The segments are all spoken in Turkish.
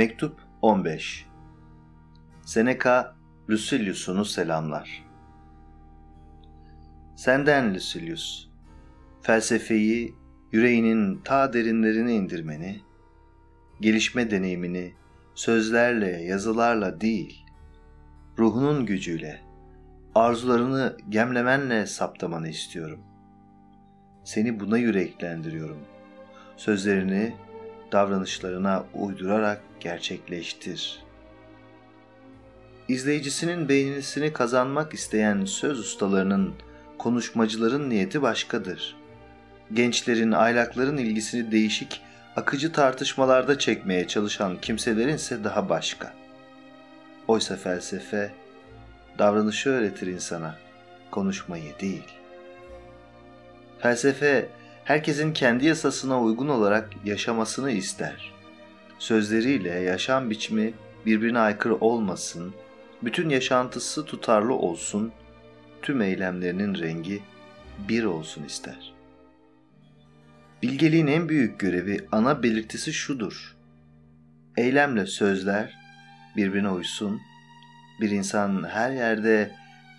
Mektup 15. Seneca, Lucilius'unu selamlar. Senden Lucilius, felsefeyi yüreğinin ta derinlerine indirmeni, gelişme deneyimini sözlerle, yazılarla değil, ruhunun gücüyle, arzularını gemlemenle saptamanı istiyorum. Seni buna yüreklendiriyorum. Sözlerini davranışlarına uydurarak gerçekleştir. İzleyicisinin beğenisini kazanmak isteyen söz ustalarının, konuşmacıların niyeti başkadır. Gençlerin, aylakların ilgisini değişik, akıcı tartışmalarda çekmeye çalışan kimselerin ise daha başka. Oysa felsefe, davranışı öğretir insana, konuşmayı değil. Felsefe, herkesin kendi yasasına uygun olarak yaşamasını ister. Sözleriyle yaşam biçimi birbirine aykırı olmasın, bütün yaşantısı tutarlı olsun, tüm eylemlerinin rengi bir olsun ister. Bilgeliğin en büyük görevi, ana belirtisi şudur: eylemle sözler birbirine uysun, bir insan her yerde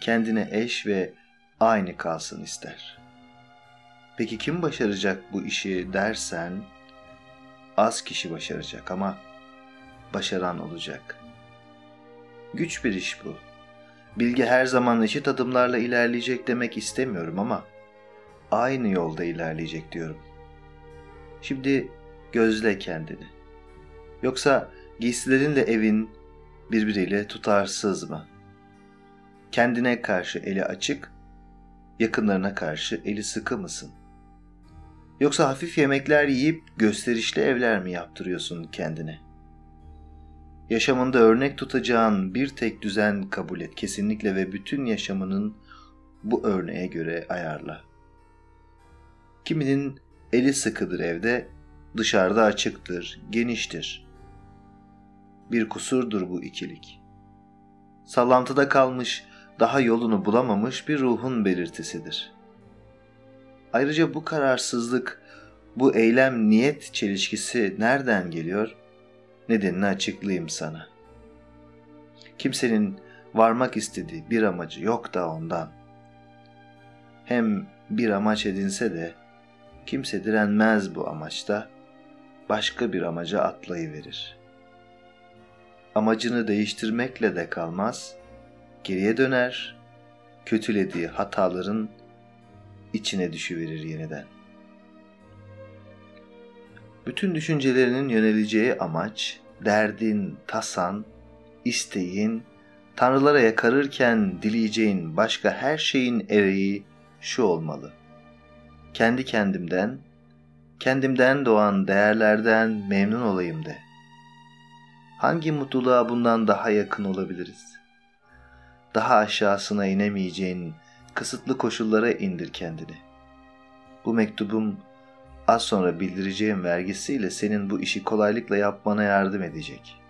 kendine eş ve aynı kalsın ister. Peki kim başaracak bu işi dersen, az kişi başaracak ama başaran olacak. Güç bir iş bu. Bilgi her zaman eşit adımlarla ilerleyecek demek istemiyorum ama aynı yolda ilerleyecek diyorum. Şimdi gözle kendini. Yoksa giysilerinle evin birbiriyle tutarsız mı? Kendine karşı eli açık, yakınlarına karşı eli sıkı mısın? Yoksa hafif yemekler yiyip gösterişli evler mi yaptırıyorsun kendine? Yaşamında örnek tutacağın bir tek düzen kabul et kesinlikle ve bütün yaşamının bu örneğe göre ayarla. Kiminin eli sıkıdır evde, dışarıda açıktır, geniştir. Bir kusurdur bu ikilik. Sallantıda kalmış, daha yolunu bulamamış bir ruhun belirtisidir. Ayrıca bu kararsızlık, bu eylem-niyet çelişkisi nereden geliyor? Nedenini açıklayayım sana. Kimsenin varmak istediği bir amacı yok da ondan. Hem bir amaç edinse de kimse direnmez bu amaçta, başka bir amaca atlayıverir. Amacını değiştirmekle de kalmaz, geriye döner, kötülediği hataların içine düşüverir yeniden. Bütün düşüncelerinin yöneleceği amaç, derdin, tasan, isteğin, tanrılara yakarırken dileyeceğin başka her şeyin ereği şu olmalı: kendi kendimden doğan değerlerden memnun olayım de. Hangi mutluluğa bundan daha yakın olabiliriz? Daha aşağısına inemeyeceğin kısıtlı koşullara indir kendini. Bu mektubum az sonra bildireceğim vergisiyle senin bu işi kolaylıkla yapmana yardım edecek.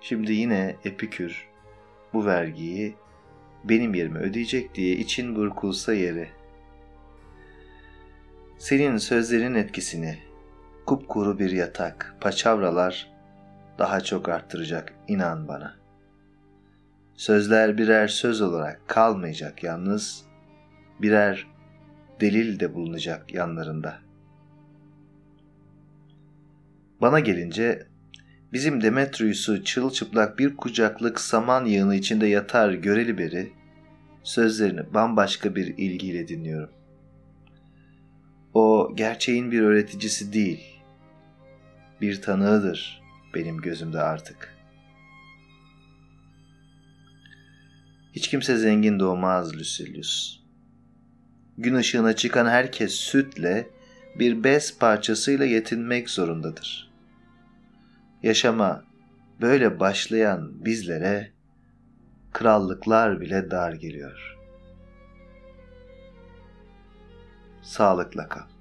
Şimdi yine Epikür bu vergiyi benim yerime ödeyecek diye için burkulsa yeri. Senin sözlerin etkisini kupkuru bir yatak, paçavralar daha çok arttıracak, inan bana. Sözler birer söz olarak kalmayacak yalnız, birer delil de bulunacak yanlarında. Bana gelince, bizim Demetrius'u çırılçıplak bir kucaklık saman yığını içinde yatar göreli beri, sözlerini bambaşka bir ilgiyle dinliyorum. O gerçeğin bir öğreticisi değil, bir tanığıdır benim gözümde artık. Hiç kimse zengin doğmaz Lucilius. Gün ışığına çıkan herkes sütle, bir bez parçasıyla yetinmek zorundadır. Yaşama böyle başlayan bizlere krallıklar bile dar geliyor. Sağlıkla kal.